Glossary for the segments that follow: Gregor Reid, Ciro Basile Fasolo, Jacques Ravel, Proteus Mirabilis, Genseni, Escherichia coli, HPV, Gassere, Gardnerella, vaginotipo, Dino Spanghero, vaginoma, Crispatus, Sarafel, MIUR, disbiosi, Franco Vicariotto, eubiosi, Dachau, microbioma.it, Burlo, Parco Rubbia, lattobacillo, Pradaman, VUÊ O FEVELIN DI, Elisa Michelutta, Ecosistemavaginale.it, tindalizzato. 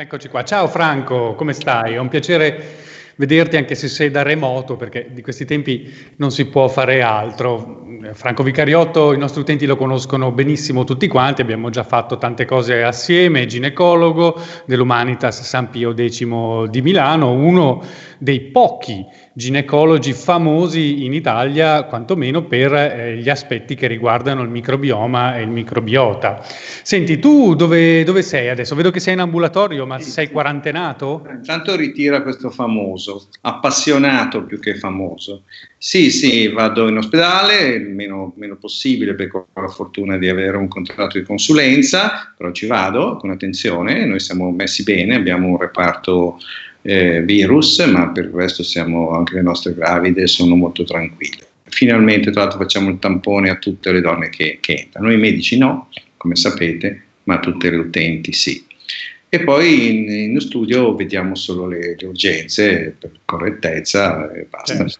Eccoci qua. Ciao Franco, come stai? È un piacere vederti anche se sei da remoto, perché di questi tempi non si può fare altro. Franco Vicariotto, i nostri utenti lo conoscono benissimo tutti quanti, abbiamo già fatto tante cose assieme, ginecologo dell'Humanitas San Pio X di Milano, uno dei pochi ginecologi famosi in Italia, quantomeno per gli aspetti che riguardano il microbioma e il microbiota. Senti, tu dove sei adesso? Vedo che sei in ambulatorio, ma sei quarantenato? Intanto ritira questo famoso, appassionato più che famoso. Sì, vado in ospedale, il meno possibile perché ho la fortuna di avere un contratto di consulenza, però ci vado con attenzione, noi siamo messi bene, abbiamo un reparto virus, ma per il resto siamo, anche le nostre gravide sono molto tranquille. Finalmente tra l'altro facciamo il tampone a tutte le donne che entrano, noi medici no, come sapete, ma tutte le utenti sì. E poi in studio vediamo solo le urgenze per correttezza e basta. Sì.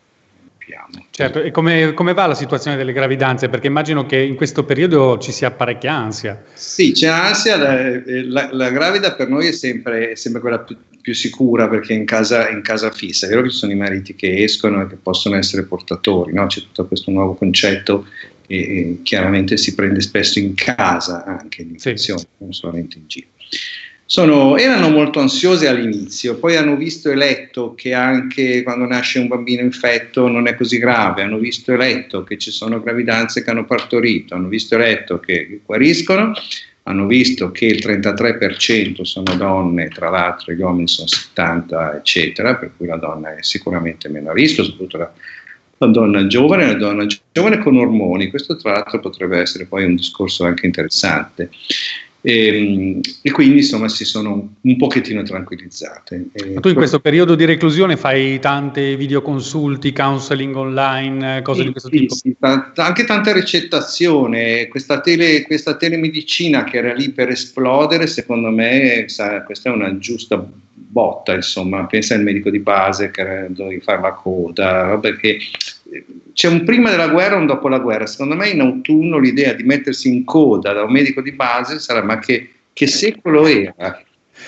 Certo, e come va la situazione delle gravidanze? Perché immagino che in questo periodo ci sia parecchia ansia. Sì, c'è ansia, la gravida per noi è sempre quella più sicura perché è in casa fissa. È vero che ci sono i mariti che escono e che possono essere portatori, no? C'è tutto questo nuovo concetto e chiaramente si prende spesso in casa anche l'infezione, sì, non solamente in giro. Erano molto ansiosi all'inizio, poi hanno visto e letto che anche quando nasce un bambino infetto non è così grave, hanno visto e letto che ci sono gravidanze che hanno partorito, hanno visto e letto che guariscono, hanno visto che il 33% sono donne, tra l'altro gli uomini sono 70, eccetera, per cui la donna è sicuramente meno a rischio, soprattutto la donna giovane con ormoni. Questo tra l'altro potrebbe essere poi un discorso anche interessante. E quindi insomma si sono un pochettino tranquillizzate. Ma tu in questo periodo di reclusione fai tante videoconsulti, counseling online, cose di questo tipo? Sì, anche tanta recettazione, questa telemedicina che era lì per esplodere, secondo me questa è una giusta botta, insomma, pensa al medico di base che dovevi fare la coda, perché c'è un prima della guerra e un dopo la guerra. Secondo me in autunno l'idea di mettersi in coda da un medico di base sarà, ma che secolo era?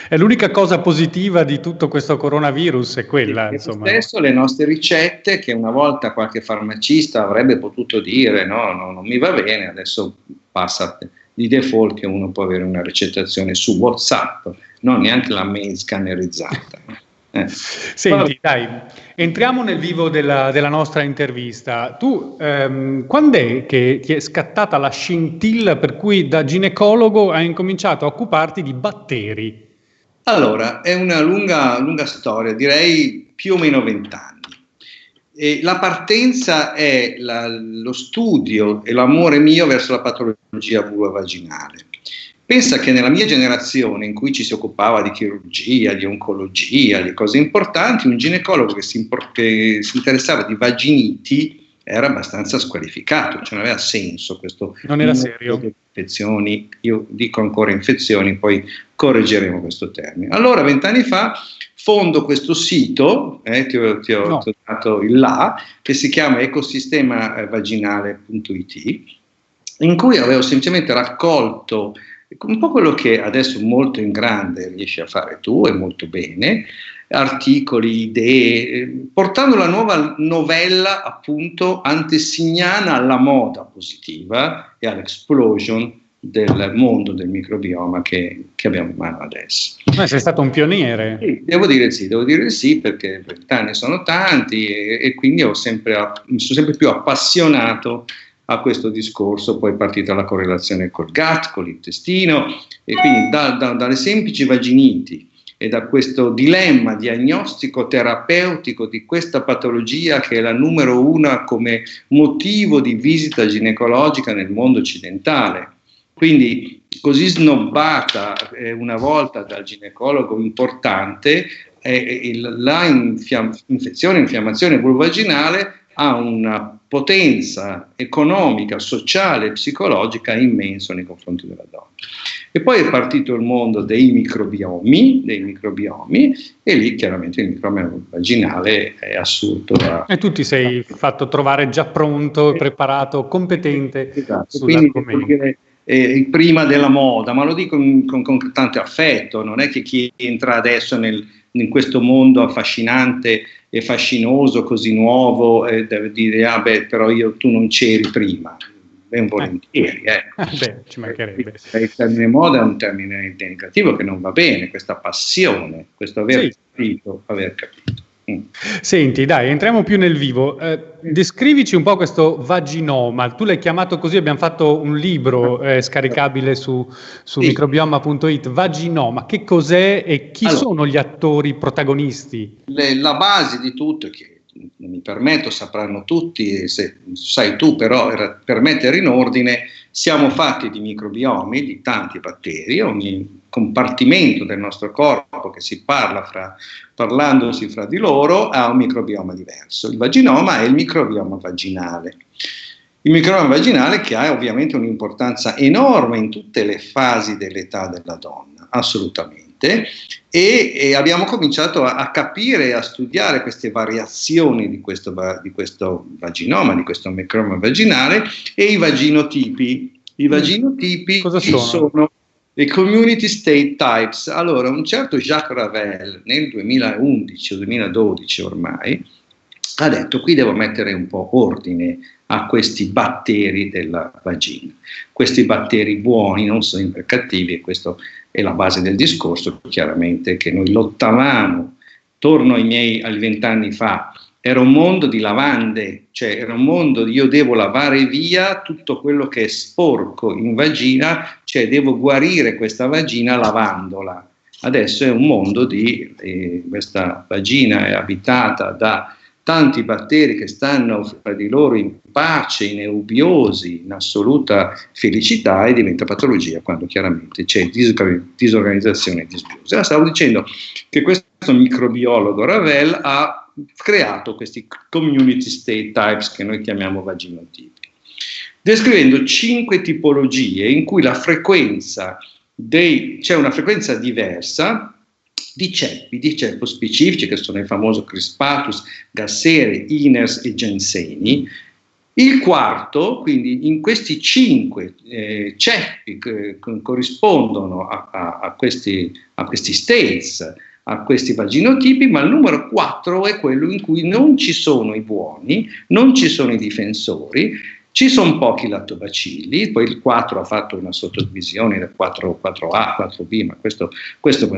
È l'unica cosa positiva di tutto questo coronavirus, è quella. E insomma. Adesso le nostre ricette, che una volta qualche farmacista avrebbe potuto dire no, non mi va bene, adesso passa di default che uno può avere una ricettazione su WhatsApp, non neanche la mail scannerizzata. Senti, dai, entriamo nel vivo della nostra intervista. Tu, quando è che ti è scattata la scintilla per cui da ginecologo hai incominciato a occuparti di batteri? Allora, è una lunga storia, direi più o meno 20 anni. E la partenza è lo studio e l'amore mio verso la patologia vulvovaginale. Pensa che nella mia generazione, in cui ci si occupava di chirurgia, di oncologia, di cose importanti, un ginecologo che si interessava di vaginiti era abbastanza squalificato, cioè non aveva senso questo. Non era serio. Infezioni, io dico ancora infezioni, poi correggeremo questo termine. Allora, 20 anni fa, fondo questo sito, ti ho dato il là, che si chiama Ecosistemavaginale.it, in cui avevo semplicemente raccolto un po' quello che adesso molto in grande riesci a fare tu, e molto bene, articoli, idee, portando la nuova novella appunto antesignana alla moda positiva e all'explosion del mondo del microbioma che abbiamo in mano adesso. Ma sei stato un pioniere. Sì, devo dire sì, perché 20 anni sono tanti e quindi mi sono sempre più appassionato a questo discorso, poi è partita la correlazione col GAT, con l'intestino, e quindi dalle semplici vaginiti e da questo dilemma diagnostico-terapeutico di questa patologia che è la numero 1 come motivo di visita ginecologica nel mondo occidentale. Quindi così snobbata una volta dal ginecologo importante, la infezione, infiammazione vulvovaginale ha una potenza economica, sociale e psicologica immensa nei confronti della donna. E poi è partito il mondo dei microbiomi, e lì chiaramente il microbioma vaginale è assurto. E tu ti sei fatto trovare già pronto, preparato, competente. Esatto, quindi prima della moda, ma lo dico con tanto affetto, non è che chi entra adesso in questo mondo affascinante e fascinoso, così nuovo, deve dire, ah beh, però tu non c'eri prima, ben volentieri. Beh, ci mancherebbe. Il termine moda è un termine negativo che non va bene, questa passione, questo aver capito. Senti, dai, entriamo più nel vivo. Descrivici un po' questo vaginoma. Tu l'hai chiamato così, abbiamo fatto un libro scaricabile su sì, microbioma.it. Vaginoma, che cos'è e chi sono gli attori protagonisti? La base di tutto, che mi permetto sapranno tutti, se sai tu, però per mettere in ordine, siamo fatti di microbiomi, di tanti batteri, ogni compartimento del nostro corpo che si parla parlandosi fra di loro ha un microbioma diverso. Il vaginoma è il microbioma vaginale. Il microbioma vaginale che ha ovviamente un'importanza enorme in tutte le fasi dell'età della donna, assolutamente, e abbiamo cominciato a capire e a studiare queste variazioni di questo vaginoma, di questo microbioma vaginale e i vaginotipi. I vaginotipi cosa sono? Le community state types. Allora, un certo Jacques Ravel nel 2011 o 2012 ormai ha detto: qui devo mettere un po' ordine a questi batteri della vagina. Questi batteri buoni non sono sempre cattivi, e questa è la base del discorso, chiaramente, che noi lottavamo, torno ai 20 anni fa, era un mondo di lavande, cioè era un mondo di io devo lavare via tutto quello che è sporco in vagina, cioè devo guarire questa vagina lavandola. Adesso è un mondo di questa vagina è abitata da tanti batteri che stanno fra di loro in pace, in eubiosi, in assoluta felicità, e diventa patologia quando chiaramente c'è disorganizzazione e disbiosi. Ah, stavo dicendo che questo microbiologo Ravel ha creato questi community state types che noi chiamiamo vaginotipi, descrivendo 5 tipologie in cui la frequenza c'è una frequenza diversa di ceppi, di ceppo specifici che sono il famoso Crispatus, Gassere, Iners e Genseni. Il quarto, quindi in questi 5 ceppi che corrispondono a questi states, a questi vaginotipi, ma il numero 4 è quello in cui non ci sono i buoni, non ci sono i difensori, ci sono pochi lattobacilli. Poi il 4 ha fatto una sottodivisione da 4A, 4B, ma questo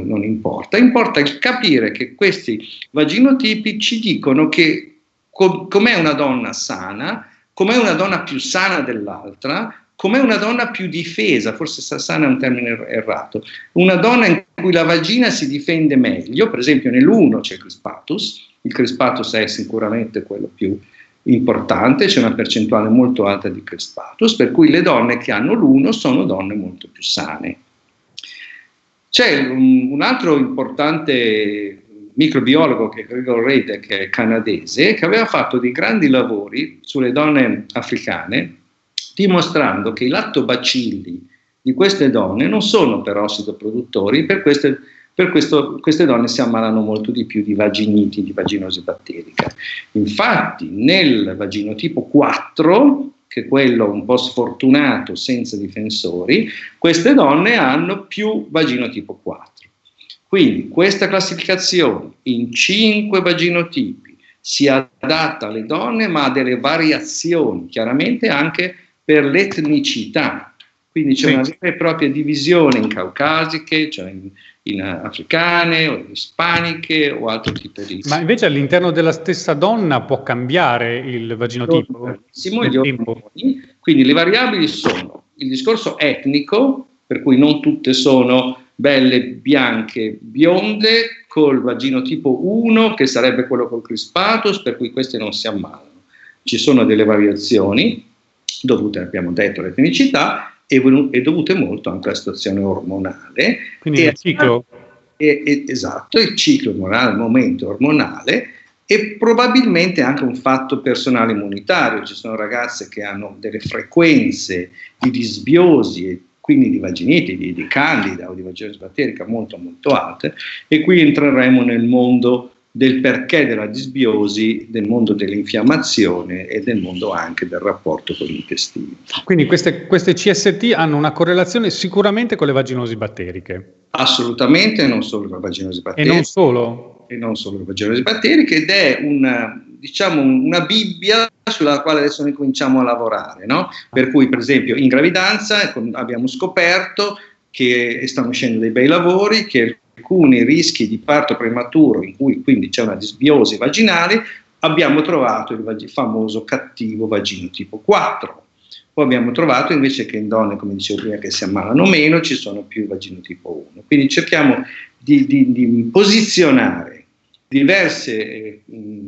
non importa. Importa capire che questi vaginotipi ci dicono che com'è una donna sana, com'è una donna più sana dell'altra, com'è una donna più difesa, forse sana è un termine errato, una donna in cui la vagina si difende meglio. Per esempio nell'1 c'è il Crispatus è sicuramente quello più importante, c'è una percentuale molto alta di Crispatus, per cui le donne che hanno l'1 sono donne molto più sane. C'è un altro importante microbiologo, che è Gregor Reid, che è canadese, che aveva fatto dei grandi lavori sulle donne africane, dimostrando che i lattobacilli di queste donne non sono perossido produttori, per questo queste donne si ammalano molto di più di vaginiti, di vaginosi batterica. Infatti nel vaginotipo 4, che è quello un po' sfortunato, senza difensori, queste donne hanno più vaginotipo 4. Quindi questa classificazione in 5 vaginotipi si adatta alle donne, ma ha delle variazioni, chiaramente anche per l'etnicità, quindi c'è una vera e propria divisione in caucasiche, cioè in africane o ispaniche o altro tipo di... Ma invece all'interno della stessa donna può cambiare il vaginotipo? Quindi le variabili sono il discorso etnico, per cui non tutte sono belle, bianche, bionde, col vaginotipo 1 che sarebbe quello col Crispatus, per cui queste non si ammalano. Ci sono delle variazioni dovute, abbiamo detto, all'etnicità e dovute molto anche alla situazione ormonale. Quindi il ciclo. Esatto, il ciclo ormonale, il momento ormonale, e probabilmente anche un fatto personale immunitario. Ci sono ragazze che hanno delle frequenze di disbiosi, quindi di vaginiti, di candida o di vaginosi batterica molto molto alte, e qui entreremo nel mondo del perché della disbiosi, del mondo dell'infiammazione e del mondo anche del rapporto con l'intestino. Quindi queste CST hanno una correlazione sicuramente con le vaginosi batteriche? Assolutamente, non solo con le vaginosi batteriche. E non solo? E non solo con le vaginosi batteriche, ed è una bibbia sulla quale adesso noi cominciamo a lavorare, no? Per cui, per esempio, in gravidanza abbiamo scoperto che stanno uscendo dei bei lavori, che alcuni rischi di parto prematuro, in cui quindi c'è una disbiosi vaginale, abbiamo trovato il famoso cattivo vagino tipo 4. Poi abbiamo trovato invece che in donne, come dicevo prima, che si ammalano meno, ci sono più vagino tipo 1. Quindi cerchiamo di posizionare diverse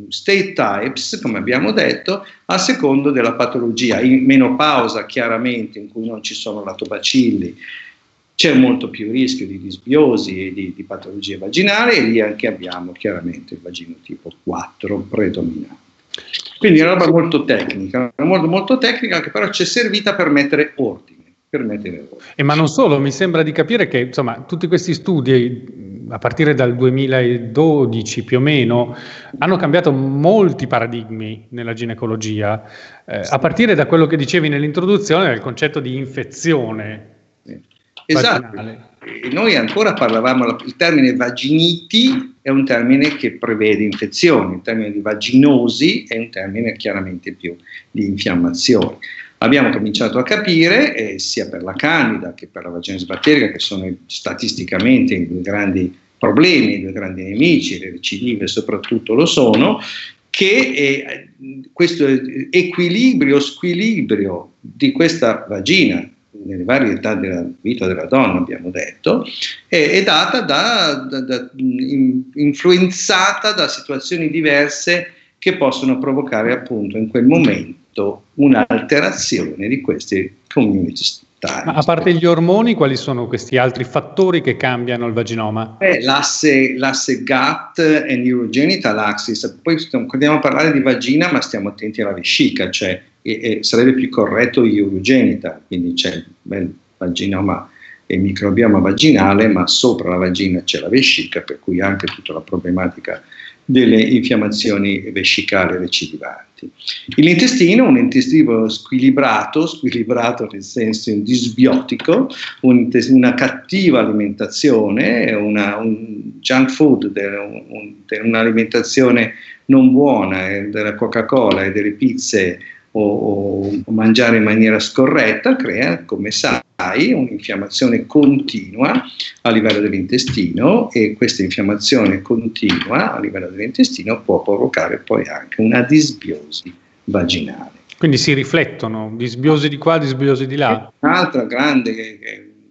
state types, come abbiamo detto, a secondo della patologia. In menopausa, chiaramente, in cui non ci sono latobacilli, c'è molto più rischio di disbiosi e di patologie vaginali, e lì anche abbiamo chiaramente il vagino tipo 4 predominante. Quindi è una roba molto tecnica, molto, molto tecnica, che però ci è servita per mettere ordine. Ma non solo, mi sembra di capire che, insomma, tutti questi studi, a partire dal 2012 più o meno, hanno cambiato molti paradigmi nella ginecologia, a partire da quello che dicevi nell'introduzione, del concetto di infezione. Esatto, e noi ancora parlavamo, il termine vaginiti è un termine che prevede infezioni, il termine di vaginosi è un termine chiaramente più di infiammazione. Abbiamo cominciato a capire, sia per la candida che per la vaginosi batterica, che sono statisticamente i due grandi problemi, i due grandi nemici, le recidive soprattutto lo sono, che questo equilibrio, squilibrio di questa vagina, nelle varie età della vita della donna, abbiamo detto, è data influenzata da situazioni diverse che possono provocare appunto in quel momento un'alterazione di questi community types. Ma a parte gli ormoni, quali sono questi altri fattori che cambiano il vaginoma? L'asse gut e urogenital axis, poi andiamo a parlare di vagina ma stiamo attenti alla vescica, cioè sarebbe più corretto urogenital, quindi c'è il bel vaginoma e microbioma vaginale, ma sopra la vagina c'è la vescica, per cui anche tutta la problematica delle infiammazioni vescicali recidivanti. L'intestino, un intestino squilibrato, squilibrato nel senso un disbiotico, una cattiva alimentazione, un junk food, un'alimentazione non buona, della Coca-Cola e delle pizze, o mangiare in maniera scorretta, crea, come sai, un'infiammazione continua a livello dell'intestino, e questa infiammazione continua a livello dell'intestino può provocare poi anche una disbiosi vaginale. Quindi si riflettono, disbiosi di qua, disbiosi di là. Un'altra grande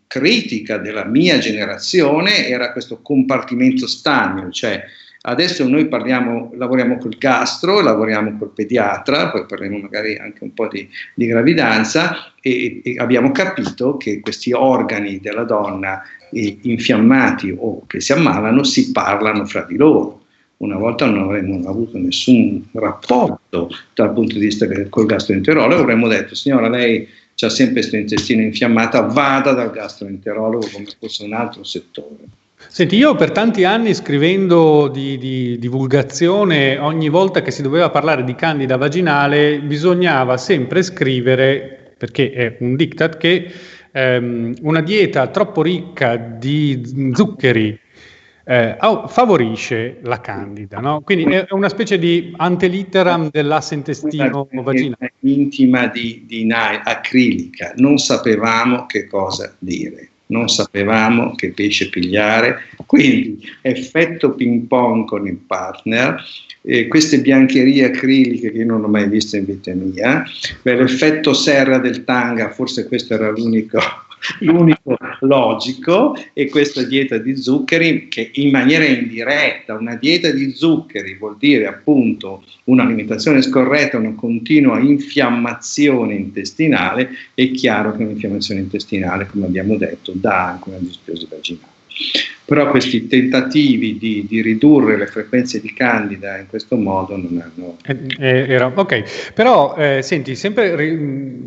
critica della mia generazione era questo compartimento stagno, cioè adesso noi lavoriamo col gastro, lavoriamo col pediatra, poi parliamo magari anche un po' di gravidanza, e abbiamo capito che questi organi della donna infiammati o che si ammalano si parlano fra di loro. Una volta non avremmo avuto nessun rapporto dal punto di vista col gastroenterologo, avremmo detto: signora, lei ha sempre questo intestino infiammato, vada dal gastroenterologo come fosse un altro settore. Senti, io per tanti anni, scrivendo di divulgazione, ogni volta che si doveva parlare di candida vaginale bisognava sempre scrivere, perché è un diktat, che una dieta troppo ricca di zuccheri favorisce la candida, no? Quindi è una specie di antelitteram dell'asse intestino vaginale. Intima di acrilica, non sapevamo che cosa dire. Non sapevamo che pesce pigliare, quindi effetto ping pong con il partner, queste biancherie acriliche che io non ho mai visto in vita mia, l'effetto serra del tanga, forse questo era l'unico logico, e questa dieta di zuccheri che in maniera indiretta, una dieta di zuccheri vuol dire appunto un'alimentazione scorretta, una continua infiammazione intestinale. È chiaro che un'infiammazione intestinale, come abbiamo detto, dà anche una disbiosi vaginale. però questi tentativi di ridurre le frequenze di candida in questo modo non hanno... Ok, però senti, sempre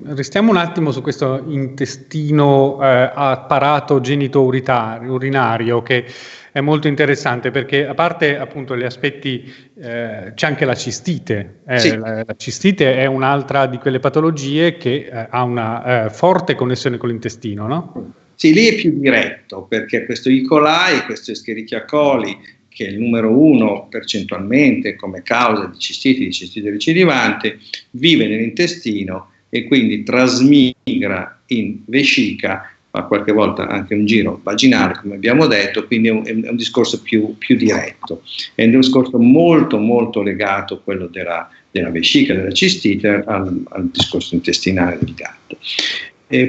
restiamo un attimo su questo intestino apparato genitourinario che è molto interessante, perché a parte appunto gli aspetti c'è anche la cistite. Sì. La cistite è un'altra di quelle patologie che ha una forte connessione con l'intestino, no? Sì, lì è più diretto, perché questo E. coli, questo Escherichia coli, che è il numero 1 percentualmente come causa di cistite recidivante, vive nell'intestino e quindi trasmigra in vescica, ma qualche volta anche un giro vaginale, come abbiamo detto, quindi è un discorso più diretto. È un discorso molto molto legato, quello della vescica, della cistite, al discorso intestinale del gatto.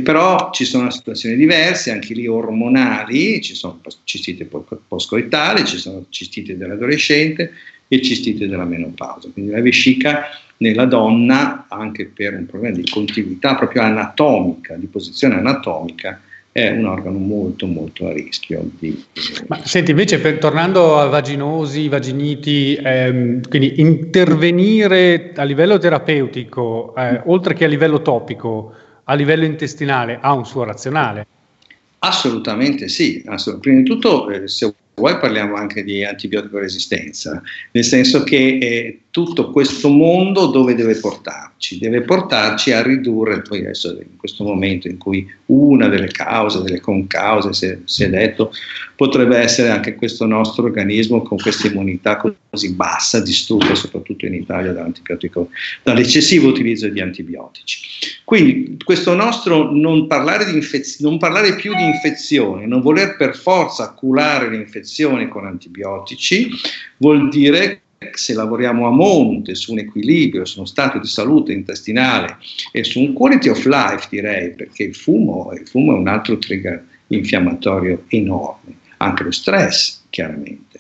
Però ci sono situazioni diverse, anche lì ormonali, ci sono cistite postcoitali, ci sono cistite dell'adolescente e cistite della menopausa. Quindi la vescica nella donna, anche per un problema di contiguità proprio anatomica, di posizione anatomica, è un organo molto molto a rischio. Ma senti, invece, tornando a vaginosi, vaginiti, quindi intervenire a livello terapeutico, oltre che a livello topico, a livello intestinale ha un suo razionale? Assolutamente sì. Prima di tutto, se vuoi, parliamo anche di antibiotico resistenza, nel senso che tutto questo mondo dove deve portarci? Deve portarci a ridurre, poi adesso in questo momento in cui una delle cause, delle concause, si è detto, potrebbe essere anche questo nostro organismo con questa immunità così bassa, distrutta soprattutto in Italia dall'eccessivo utilizzo di antibiotici. Quindi questo nostro non parlare più di infezioni, non voler per forza curare le infezioni con antibiotici, vuol dire che se lavoriamo a monte su un equilibrio, su uno stato di salute intestinale e su un quality of life, direi, perché il fumo è un altro trigger infiammatorio enorme, anche lo stress chiaramente.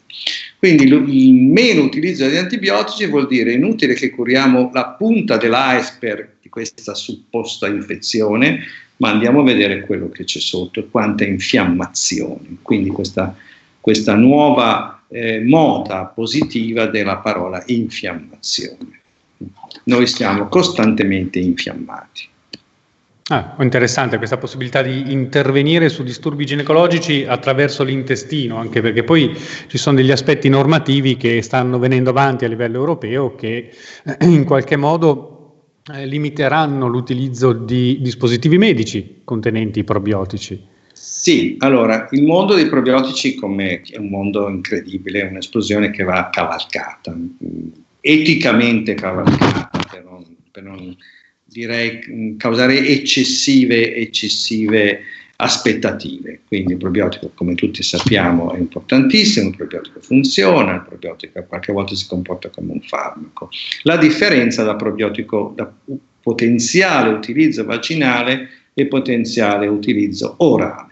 Quindi il meno utilizzo di antibiotici vuol dire inutile che curiamo la punta dell'iceberg di questa supposta infezione, ma andiamo a vedere quello che c'è sotto, quanta infiammazione. Quindi questa nuova moda positiva della parola infiammazione. Noi siamo costantemente infiammati. Ah, interessante questa possibilità di intervenire su disturbi ginecologici attraverso l'intestino, anche perché poi ci sono degli aspetti normativi che stanno venendo avanti a livello europeo che in qualche modo limiteranno l'utilizzo di dispositivi medici contenenti probiotici. Sì, allora, il mondo dei probiotici è un mondo incredibile, è un'esplosione che va cavalcata, eticamente cavalcata, per non direi causare eccessive aspettative. Quindi il probiotico, come tutti sappiamo, è importantissimo, il probiotico funziona, il probiotico qualche volta si comporta come un farmaco. La differenza da potenziale utilizzo vaginale e potenziale utilizzo orale.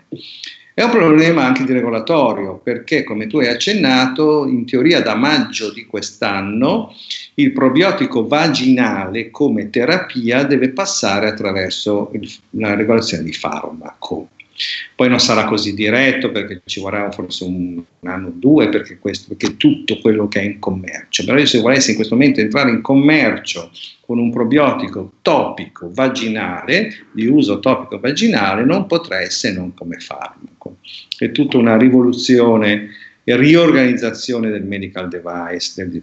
È un problema anche di regolatorio, perché come tu hai accennato, in teoria da maggio di quest'anno il probiotico vaginale come terapia deve passare attraverso la regolazione di farmaco. Poi non sarà così diretto, perché ci vorrà forse un anno o due, perché tutto quello che è in commercio. Però io, se volessi in questo momento entrare in commercio con un probiotico topico vaginale, di uso topico vaginale, non potrei se non come farmaco. È tutta una rivoluzione e riorganizzazione del medical device, del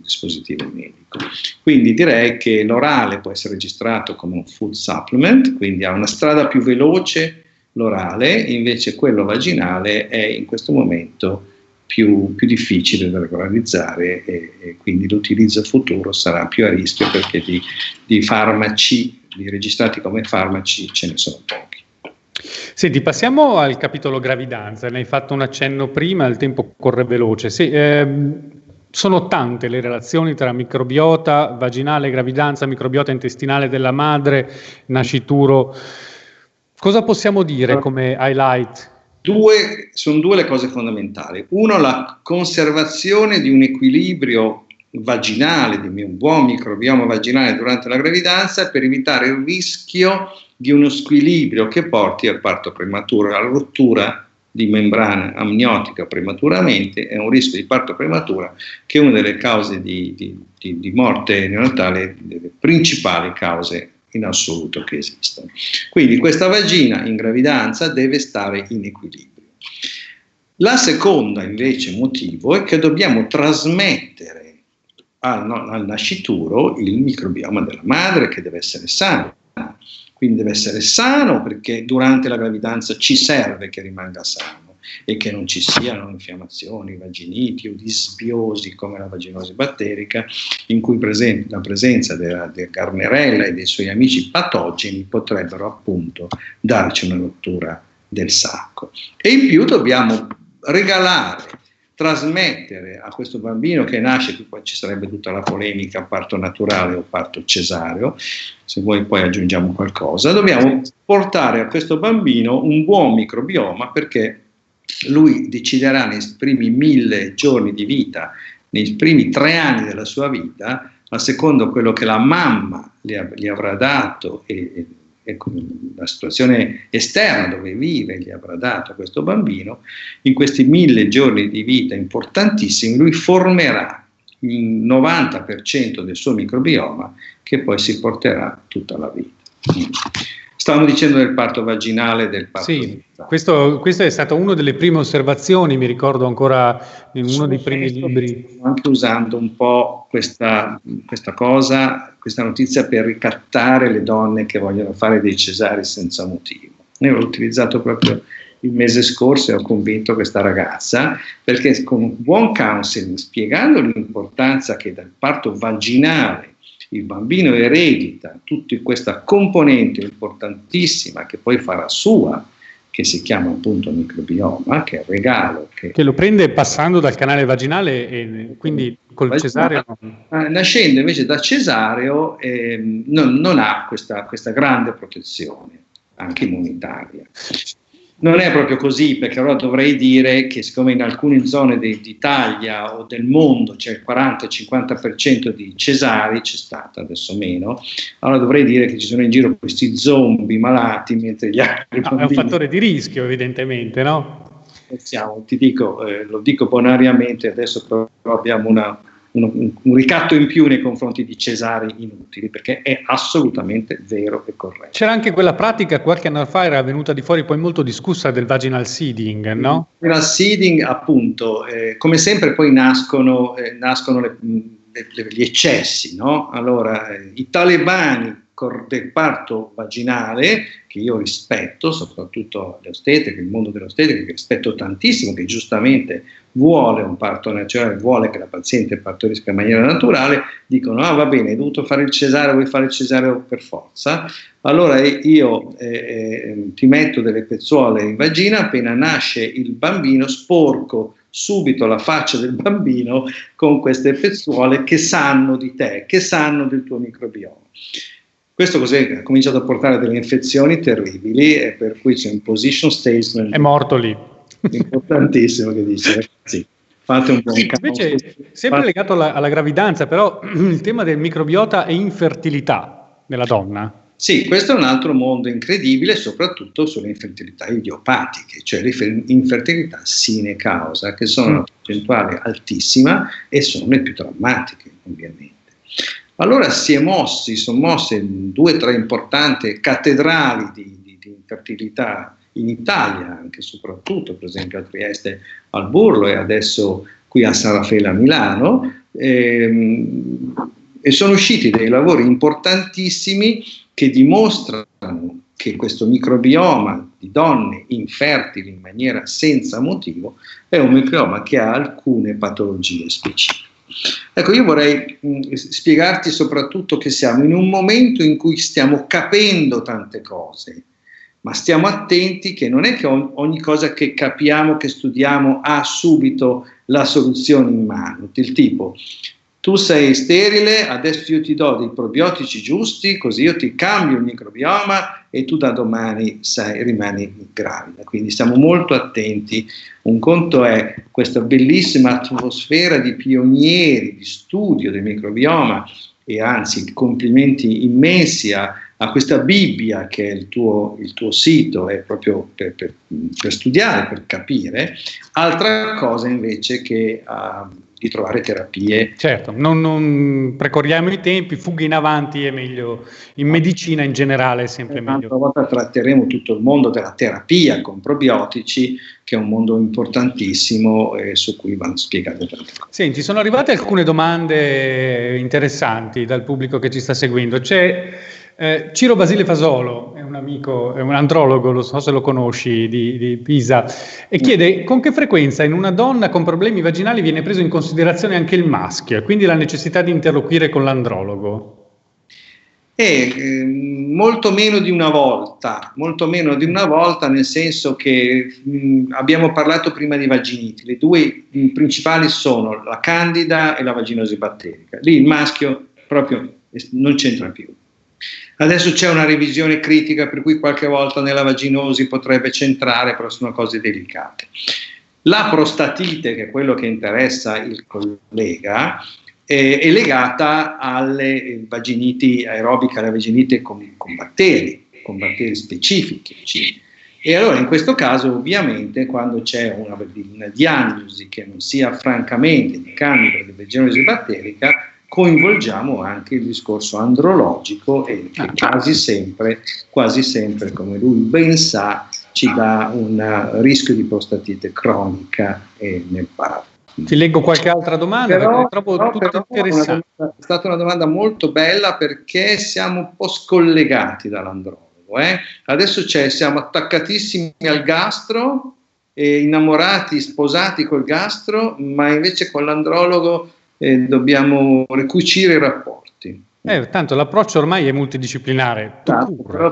dispositivo medico. Quindi direi che l'orale può essere registrato come un food supplement, quindi ha una strada più veloce l'orale, invece quello vaginale è in questo momento più difficile da regolarizzare e quindi l'utilizzo futuro sarà più a rischio, perché di farmaci, di registrati come farmaci, ce ne sono pochi. Senti, passiamo al capitolo gravidanza, ne hai fatto un accenno prima, il tempo corre veloce. Sì, sono tante le relazioni tra microbiota vaginale, gravidanza, microbiota intestinale della madre, nascituro. Cosa possiamo dire come highlight? Sono due le cose fondamentali. Uno, la conservazione di un equilibrio vaginale, di un buon microbioma vaginale durante la gravidanza, per evitare il rischio di uno squilibrio che porti al parto prematuro, alla rottura di membrana amniotica prematuramente è un rischio di parto prematura che è una delle cause di morte neonatale, delle principali cause in assoluto che esistono. Quindi questa vagina in gravidanza deve stare in equilibrio. La seconda invece motivo è che dobbiamo trasmettere al nascituro il microbioma della madre, che deve essere sano. Quindi deve essere sano perché durante la gravidanza ci serve che rimanga sano e che non ci siano infiammazioni, vaginiti o disbiosi come la vaginosi batterica, in cui la presenza della Gardnerella e dei suoi amici patogeni potrebbero appunto darci una rottura del sacco. E in più dobbiamo regalare, trasmettere a questo bambino che nasce, qui poi ci sarebbe tutta la polemica parto naturale o parto cesareo, se vuoi poi aggiungiamo qualcosa, dobbiamo portare a questo bambino un buon microbioma, perché lui deciderà nei primi 1000 giorni di vita, nei primi 3 anni della sua vita, a secondo quello che la mamma gli avrà dato e la situazione esterna dove vive gli avrà dato questo bambino, in questi 1000 giorni di vita importantissimi lui formerà il 90% del suo microbioma che poi si porterà tutta la vita. Stavamo dicendo del parto vaginale, del parto. Sì, questo è stato una delle prime osservazioni, mi ricordo ancora in uno dei primi libri. Anche usando un po' questa notizia per ricattare le donne che vogliono fare dei cesari senza motivo. Ne ho utilizzato proprio il mese scorso e ho convinto questa ragazza, perché con un buon counseling, spiegando l'importanza che dal parto vaginale il bambino eredita tutta questa componente importantissima che poi farà sua, che si chiama appunto microbioma, che è il regalo. Che lo prende passando dal canale vaginale e quindi col cesareo. Nascendo invece da cesareo non ha questa grande protezione, anche immunitaria. Non è proprio così, perché allora dovrei dire che siccome in alcune zone d'Italia o del mondo c'è il 40-50% di cesari, c'è stata adesso meno, allora dovrei dire che ci sono in giro questi zombie malati, mentre gli altri bambini... È un fattore di rischio evidentemente, no? Ti dico, lo dico bonariamente, adesso però abbiamo un ricatto in più nei confronti di cesari inutili, perché è assolutamente vero e corretto. C'era anche quella pratica qualche anno fa, era venuta di fuori poi molto discussa, del vaginal seeding, no? Il vaginal seeding, appunto, come sempre poi nascono gli eccessi, no? Allora, i talebani del parto vaginale, che io rispetto, soprattutto le ostetriche, il mondo dell'ostetrica, che rispetto tantissimo, che giustamente vuole un parto naturale, vuole che la paziente partorisca in maniera naturale, dicono: ah, va bene, hai dovuto fare il cesareo, vuoi fare il cesareo per forza, allora io ti metto delle pezzuole in vagina, appena nasce il bambino sporco subito la faccia del bambino con queste pezzuole che sanno di te, che sanno del tuo microbioma. Questo così ha cominciato a portare delle infezioni terribili, e per cui c'è un position statement. È morto lì. Importantissimo, che dice. Sì, fate un po'. Invece, sempre legato alla gravidanza, però il tema del microbiota e infertilità nella donna. Sì, questo è un altro mondo incredibile, soprattutto sulle infertilità idiopatiche, cioè le infertilità sine causa, che sono una percentuale altissima e sono le più drammatiche, ovviamente. Allora si sono mosse 2 o 3 importanti cattedrali di infertilità in Italia, anche soprattutto, per esempio a Trieste, al Burlo, e adesso qui a Sarafel a Milano, e sono usciti dei lavori importantissimi che dimostrano che questo microbioma di donne infertili in maniera senza motivo è un microbioma che ha alcune patologie specifiche. Ecco, io vorrei spiegarti soprattutto che siamo in un momento in cui stiamo capendo tante cose, ma stiamo attenti che non è che ogni cosa che capiamo, che studiamo, ha subito la soluzione in mano, del tipo: tu sei sterile, adesso io ti do dei probiotici giusti, così io ti cambio il microbioma e tu da domani rimani gravida. Quindi stiamo molto attenti. Un conto è questa bellissima atmosfera di pionieri, di studio del microbioma, e anzi complimenti immensi a questa Bibbia che è il tuo sito, è proprio per studiare, per capire. Altra cosa invece che di trovare terapie. Certo, non precorriamo i tempi, fughi in avanti è meglio, in medicina in generale è sempre meglio. Una volta tratteremo tutto il mondo della terapia con probiotici, che è un mondo importantissimo e su cui vanno spiegate tante cose. Senti, sono arrivate alcune domande interessanti dal pubblico che ci sta seguendo. C'è Ciro Basile Fasolo, è un amico, è un andrologo, lo so se lo conosci, di Pisa, e chiede con che frequenza in una donna con problemi vaginali viene preso in considerazione anche il maschio, e quindi la necessità di interloquire con l'andrologo. Molto meno di una volta, nel senso che abbiamo parlato prima di vaginiti, le due principali sono la candida e la vaginosi batterica, lì il maschio proprio non c'entra più. Adesso c'è una revisione critica per cui qualche volta nella vaginosi potrebbe centrare, però sono cose delicate. La prostatite, che è quello che interessa il collega, è legata alle vaginiti aerobica, alle vaginite con batteri specifici. E allora in questo caso ovviamente quando c'è una diagnosi che non sia francamente di candida di vaginosi batterica, coinvolgiamo anche il discorso andrologico e che quasi sempre, come lui ben sa, ci dà un rischio di prostatite cronica nel parto. Ti leggo qualche altra domanda, però, perché trovo tutto interessante. È stata una domanda molto bella, perché siamo un po' scollegati dall'andrologo. Adesso siamo attaccatissimi al gastro, innamorati, sposati col gastro, ma invece con l'andrologo dobbiamo ricucire i rapporti. Tanto l'approccio ormai è multidisciplinare. Però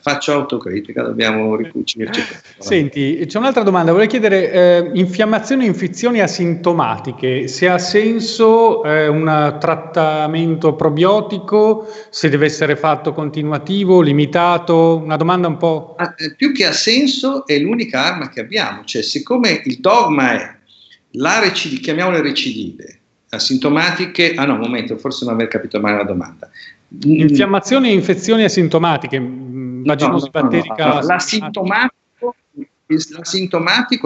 faccio autocritica, dobbiamo ricucirci. Senti, c'è un'altra domanda, vorrei chiedere infiammazioni e infezioni asintomatiche, se ha senso un trattamento probiotico, se deve essere fatto continuativo, limitato, una domanda un po'... più che ha senso è l'unica arma che abbiamo, cioè siccome il dogma è chiamiamole recidive, asintomatiche, ah no, un momento, forse non aver capito male la domanda. Infiammazioni e infezioni asintomatiche, vaginosi batterica... No. L'asintomatico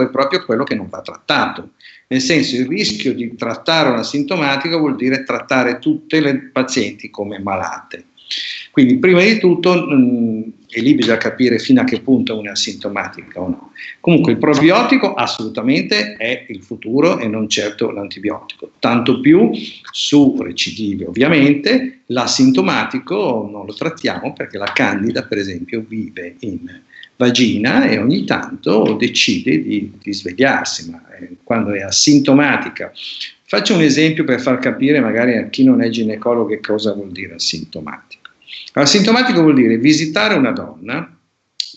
è proprio quello che non va trattato, nel senso il rischio di trattare un asintomatico vuol dire trattare tutte le pazienti come malate. Quindi prima di tutto, e lì bisogna capire fino a che punto è una sintomatica o no. Comunque il probiotico assolutamente è il futuro e non certo l'antibiotico, tanto più su recidive ovviamente, l'asintomatico non lo trattiamo perché la candida per esempio vive in vagina e ogni tanto decide di svegliarsi, ma quando è asintomatica. Faccio un esempio per far capire magari a chi non è ginecologo che cosa vuol dire asintomatico. Asintomatico vuol dire visitare una donna,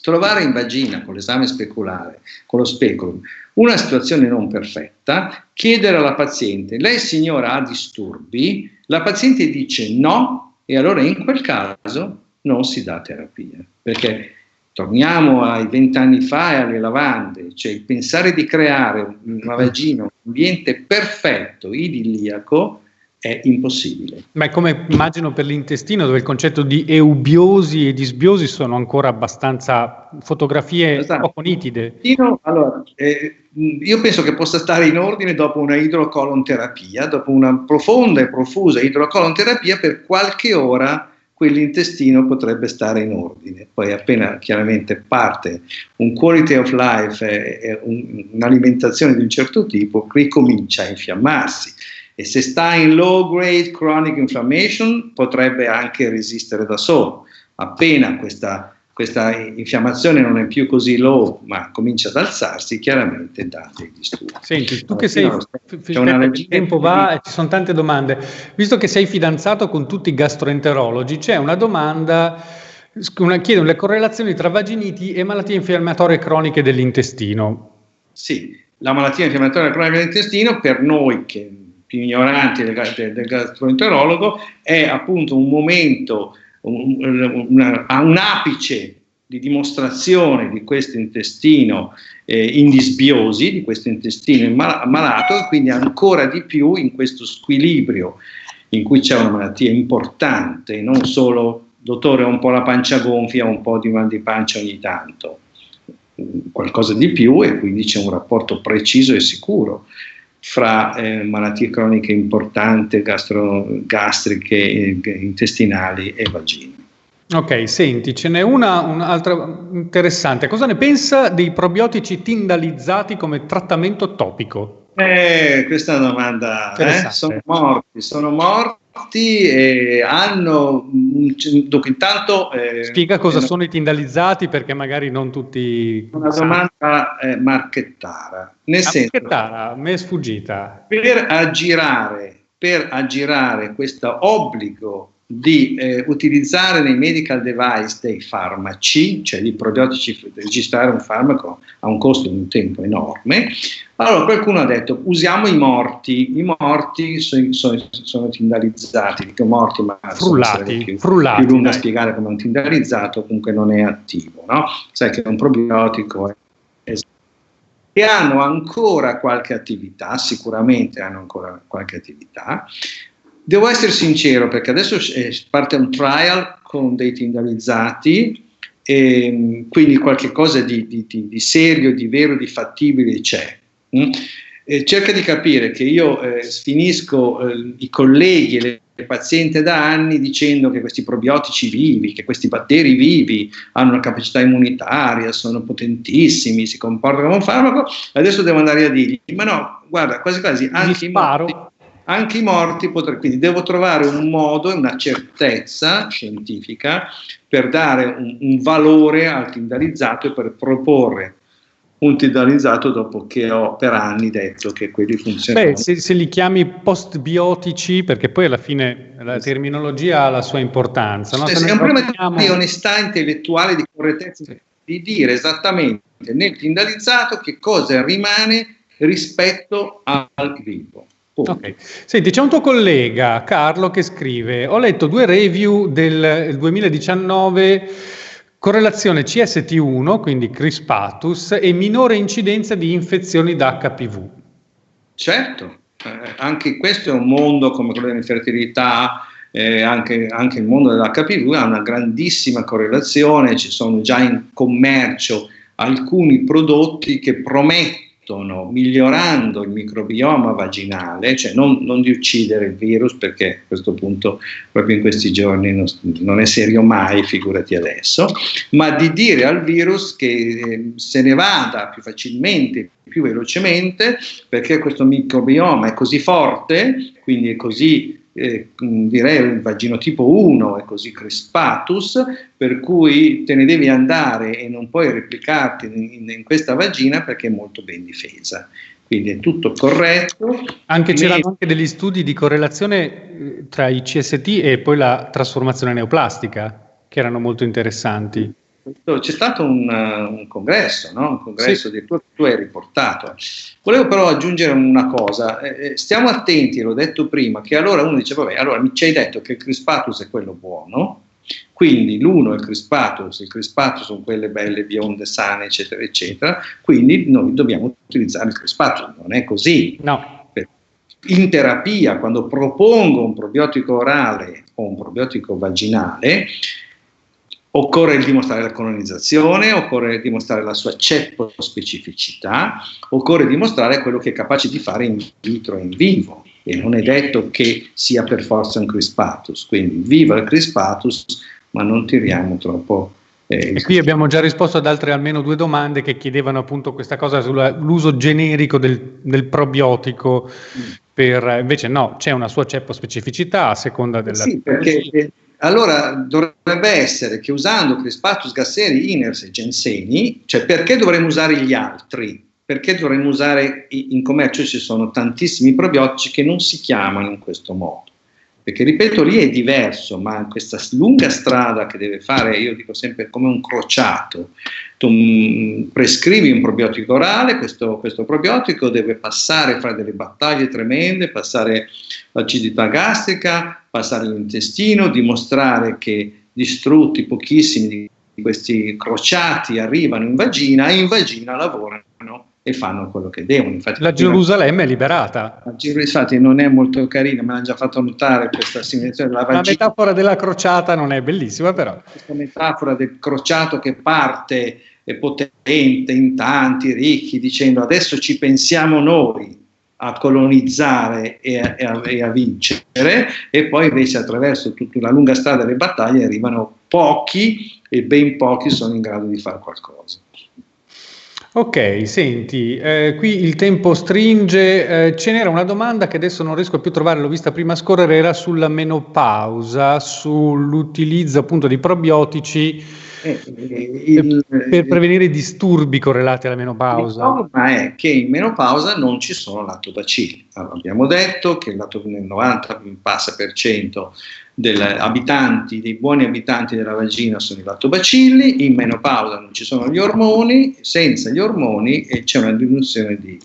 trovare in vagina con l'esame speculare, con lo speculum, una situazione non perfetta, chiedere alla paziente, lei signora ha disturbi? La paziente dice no, e allora in quel caso non si dà terapia, perché... Torniamo ai 20 anni fa e alle lavande, cioè il pensare di creare una vagina, un ambiente perfetto, idilliaco, è impossibile. Ma è come immagino per l'intestino, dove il concetto di eubiosi e disbiosi sono ancora abbastanza fotografie poco nitide. Allora, io penso che possa stare in ordine dopo una idrocolonterapia, dopo una profonda e profusa idrocolonterapia per qualche ora, quell'intestino potrebbe stare in ordine, poi appena chiaramente parte un quality of life e un'alimentazione di un certo tipo, ricomincia a infiammarsi e se sta in low grade chronic inflammation potrebbe anche resistere da solo, appena questa infiammazione non è più così low ma comincia ad alzarsi, chiaramente dà dei disturbi. Senti, tu che sei, il tempo va e ci sono tante domande, visto che sei fidanzato con tutti i gastroenterologi, c'è una domanda, chiedono le correlazioni tra vaginiti e malattie infiammatorie croniche dell'intestino. Sì, la malattia infiammatoria cronica dell'intestino per noi che più ignoranti del gastroenterologo è appunto un momento, un apice di dimostrazione di questo intestino in disbiosi, di questo intestino malato, e quindi ancora di più in questo squilibrio in cui c'è una malattia importante, non solo dottore, ho un po' la pancia gonfia, un po' di mal di pancia ogni tanto, qualcosa di più, e quindi c'è un rapporto preciso e sicuro fra malattie croniche importanti, gastriche, intestinali e vagine. Ok, senti, ce n'è un'altra interessante. Cosa ne pensa dei probiotici tindalizzati come trattamento topico? Questa è una domanda. Sono morti e hanno... Intanto, spiega cosa sono i tindalizzati, perché magari non tutti... Una domanda marchettara. Marchettara, mi è sfuggita. Per aggirare questo obbligo di utilizzare nei medical device dei farmaci, cioè di probiotici, registrare un farmaco ha un costo di un tempo enorme, allora qualcuno ha detto usiamo i morti sono tindalizzati, dico morti ma frullati, più lunga a spiegare come un tindalizzato, comunque non è attivo, no? Sai che è un probiotico, che hanno ancora qualche attività, sicuramente hanno ancora qualche attività. Devo essere sincero, perché adesso parte un trial con dei tindalizzati, quindi qualche cosa di serio, di vero, di fattibile c'è. Cerca di capire che io sfinisco i colleghi e le pazienti da anni dicendo che questi probiotici vivi, che questi batteri vivi hanno una capacità immunitaria, sono potentissimi, si comportano come un farmaco, adesso devo andare a dirgli, ma no, guarda, quasi quasi anche i morti, quindi devo trovare un modo, una certezza scientifica per dare un valore al tindalizzato e per proporre un tindalizzato dopo che ho per anni detto che quelli funzionano. Beh, se li chiami postbiotici, perché poi alla fine la terminologia ha la sua importanza. No? È un problema di onestà intellettuale, di correttezza, di dire esattamente nel tindalizzato che cosa rimane rispetto al vivo. Okay. Senti, c'è un tuo collega Carlo che scrive: ho letto due review del 2019, correlazione CST1, quindi crispatus, e minore incidenza di infezioni da HPV. Certo, anche questo è un mondo come quello dell'infertilità, anche il mondo dell'HPV ha una grandissima correlazione, ci sono già in commercio alcuni prodotti che promettono, migliorando il microbioma vaginale, cioè non di uccidere il virus, perché a questo punto proprio in questi giorni non è serio mai, figurati adesso, ma di dire al virus che se ne vada più facilmente, più velocemente, perché questo microbioma è così forte, quindi è così direi il vagino tipo 1 è così crispatus, per cui te ne devi andare e non puoi replicarti in questa vagina perché è molto ben difesa, quindi è tutto corretto. C'erano anche degli studi di correlazione tra i CST e poi la trasformazione neoplastica che erano molto interessanti. C'è stato un congresso, no? Un congresso di tu hai riportato. Volevo però aggiungere una cosa, stiamo attenti, l'ho detto prima, che allora uno dice, vabbè, allora mi ci hai detto che il crispatus è quello buono, quindi l'1 è il crispatus sono quelle belle, bionde, sane, eccetera, eccetera, quindi noi dobbiamo utilizzare il crispatus, non è così. No. In terapia, quando propongo un probiotico orale o un probiotico vaginale, occorre dimostrare la colonizzazione, occorre dimostrare la sua ceppospecificità, occorre dimostrare quello che è capace di fare in vitro e in vivo, e non è detto che sia per forza un crispatus, quindi viva il crispatus, ma non tiriamo troppo. E qui abbiamo già risposto ad altre almeno due domande che chiedevano appunto questa cosa sull'uso generico del probiotico, per invece no, c'è una sua ceppospecificità a seconda della... Sì, perché... Allora dovrebbe essere che usando Crispatus gasseri, Iners e Genseni, cioè perché dovremmo usare gli altri? Perché dovremmo usare, in commercio ci sono tantissimi probiotici che non si chiamano in questo modo. Perché ripeto, lì è diverso, ma questa lunga strada che deve fare, io dico sempre come un crociato, tu prescrivi un probiotico orale, questo probiotico deve passare fra delle battaglie tremende, passare l'acidità gastrica, passare l'intestino, dimostrare che distrutti pochissimi di questi crociati arrivano in vagina e in vagina lavorano e fanno quello che devono. Infatti, la Gerusalemme è liberata. La Gerusalemme, infatti, non è molto carina, me l'hanno già fatto notare questa simulazione della vagina. La metafora della crociata non è bellissima, però. Questa metafora del crociato che parte potente, in tanti, ricchi, dicendo adesso ci pensiamo noi a colonizzare e a vincere, e poi invece attraverso tutta la lunga strada delle battaglie arrivano pochi, e ben pochi sono in grado di fare qualcosa. Ok, senti, qui il tempo stringe, ce n'era una domanda che adesso non riesco più a trovare, l'ho vista prima scorrere, era sulla menopausa, sull'utilizzo appunto di probiotici per prevenire i disturbi correlati alla menopausa. Il problema è che in menopausa non ci sono lattobacilli. Allora, abbiamo detto che il 90% degli abitanti, dei buoni abitanti della vagina sono i lattobacilli. In menopausa non ci sono gli ormoni, senza gli ormoni c'è una diminuzione di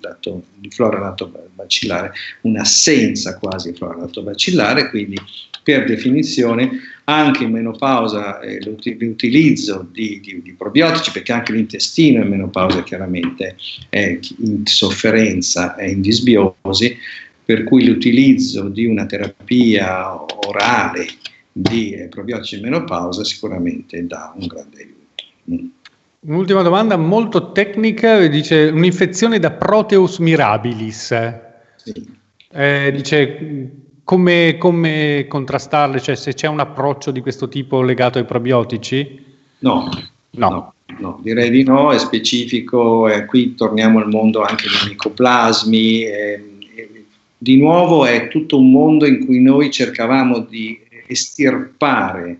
flora lattobacillare, un'assenza quasi di flora lattobacillare, quindi per definizione anche in menopausa l'utilizzo di probiotici, perché anche l'intestino in menopausa chiaramente è in sofferenza, è in disbiosi, per cui l'utilizzo di una terapia orale di probiotici in menopausa sicuramente dà un grande aiuto. Un'ultima domanda molto tecnica, dice un'infezione da Proteus Mirabilis, sì. Dice... Come contrastarle? Cioè, se c'è un approccio di questo tipo legato ai probiotici? No, direi di no, è specifico, qui torniamo al mondo anche dei micoplasmi, di nuovo è tutto un mondo in cui noi cercavamo di estirpare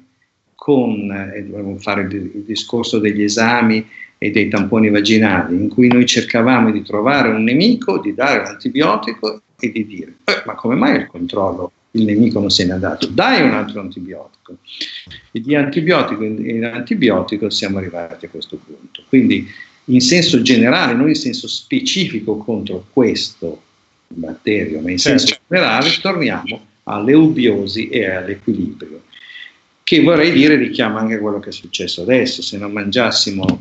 con, dovremmo fare il discorso degli esami e dei tamponi vaginali, in cui noi cercavamo di trovare un nemico, di dare l'antibiotico e di dire, ma come mai il controllo, il nemico non se n'è andato, dai un altro antibiotico, e di antibiotico in antibiotico siamo arrivati a questo punto. Quindi in senso generale, non in senso specifico contro questo batterio, ma in senso generale torniamo alle eubiosi e all'equilibrio, che vorrei dire richiama anche quello che è successo adesso. Se non mangiassimo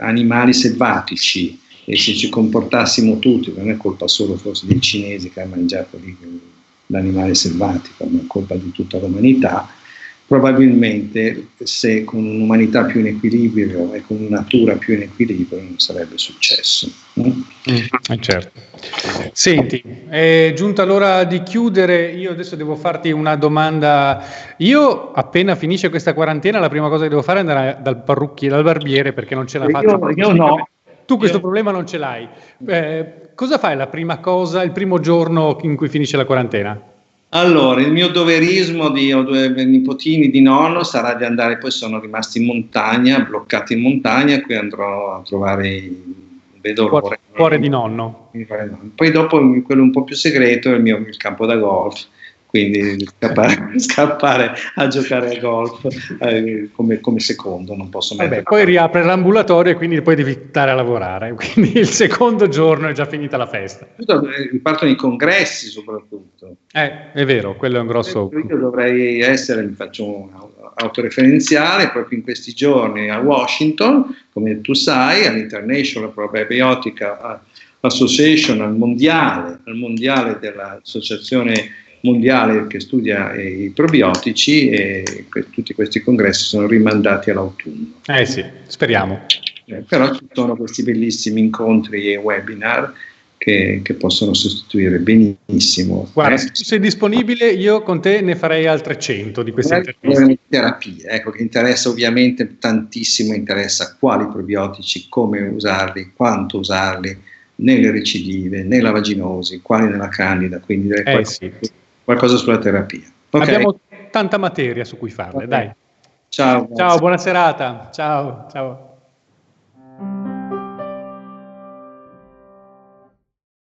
animali selvatici, e se ci comportassimo tutti, non è colpa solo forse dei cinesi che hanno mangiato l'animale selvatico, ma è colpa di tutta l'umanità, probabilmente se con un'umanità più in equilibrio e con una natura più in equilibrio non sarebbe successo. Certo. Senti, è giunta l'ora di chiudere, io adesso devo farti una domanda, io appena finisce questa quarantena la prima cosa che devo fare è andare dal parrucchiere, dal barbiere, perché non ce la faccio. Io no. Tu questo problema non ce l'hai. Cosa fai la prima cosa, il primo giorno in cui finisce la quarantena? Allora, il mio doverismo, ho due nipotini di nonno, sarà di andare, poi sono rimasti in montagna, bloccati in montagna, qui andrò a trovare un vedovo. Cuore di nonno. Poi dopo quello un po' più segreto è il campo da golf. Quindi scappare a giocare a golf come secondo, non posso mai. Poi riapre l'ambulatorio e quindi poi devi stare a lavorare, quindi il secondo giorno è già finita la festa. Partono i congressi soprattutto. È vero, quello è un grosso... Io dovrei essere, mi faccio un autoreferenziale, proprio in questi giorni a Washington, come tu sai, all'International Probiotic Association, al mondiale dell'associazione mondiale che studia i probiotici, e tutti questi congressi sono rimandati all'autunno. Sì, speriamo. Però ci sono questi bellissimi incontri e webinar che possono sostituire benissimo. Guarda, se tu sei disponibile, io con te ne farei altre 100 di queste interviste. Terapie, ecco, che interessa ovviamente tantissimo, interessa quali probiotici, come usarli, quanto usarli, nelle recidive, nella vaginosi, quali nella candida, quindi qualcosa sulla terapia. Okay. Abbiamo tanta materia su cui farle, dai. Ciao, buona serata. Ciao.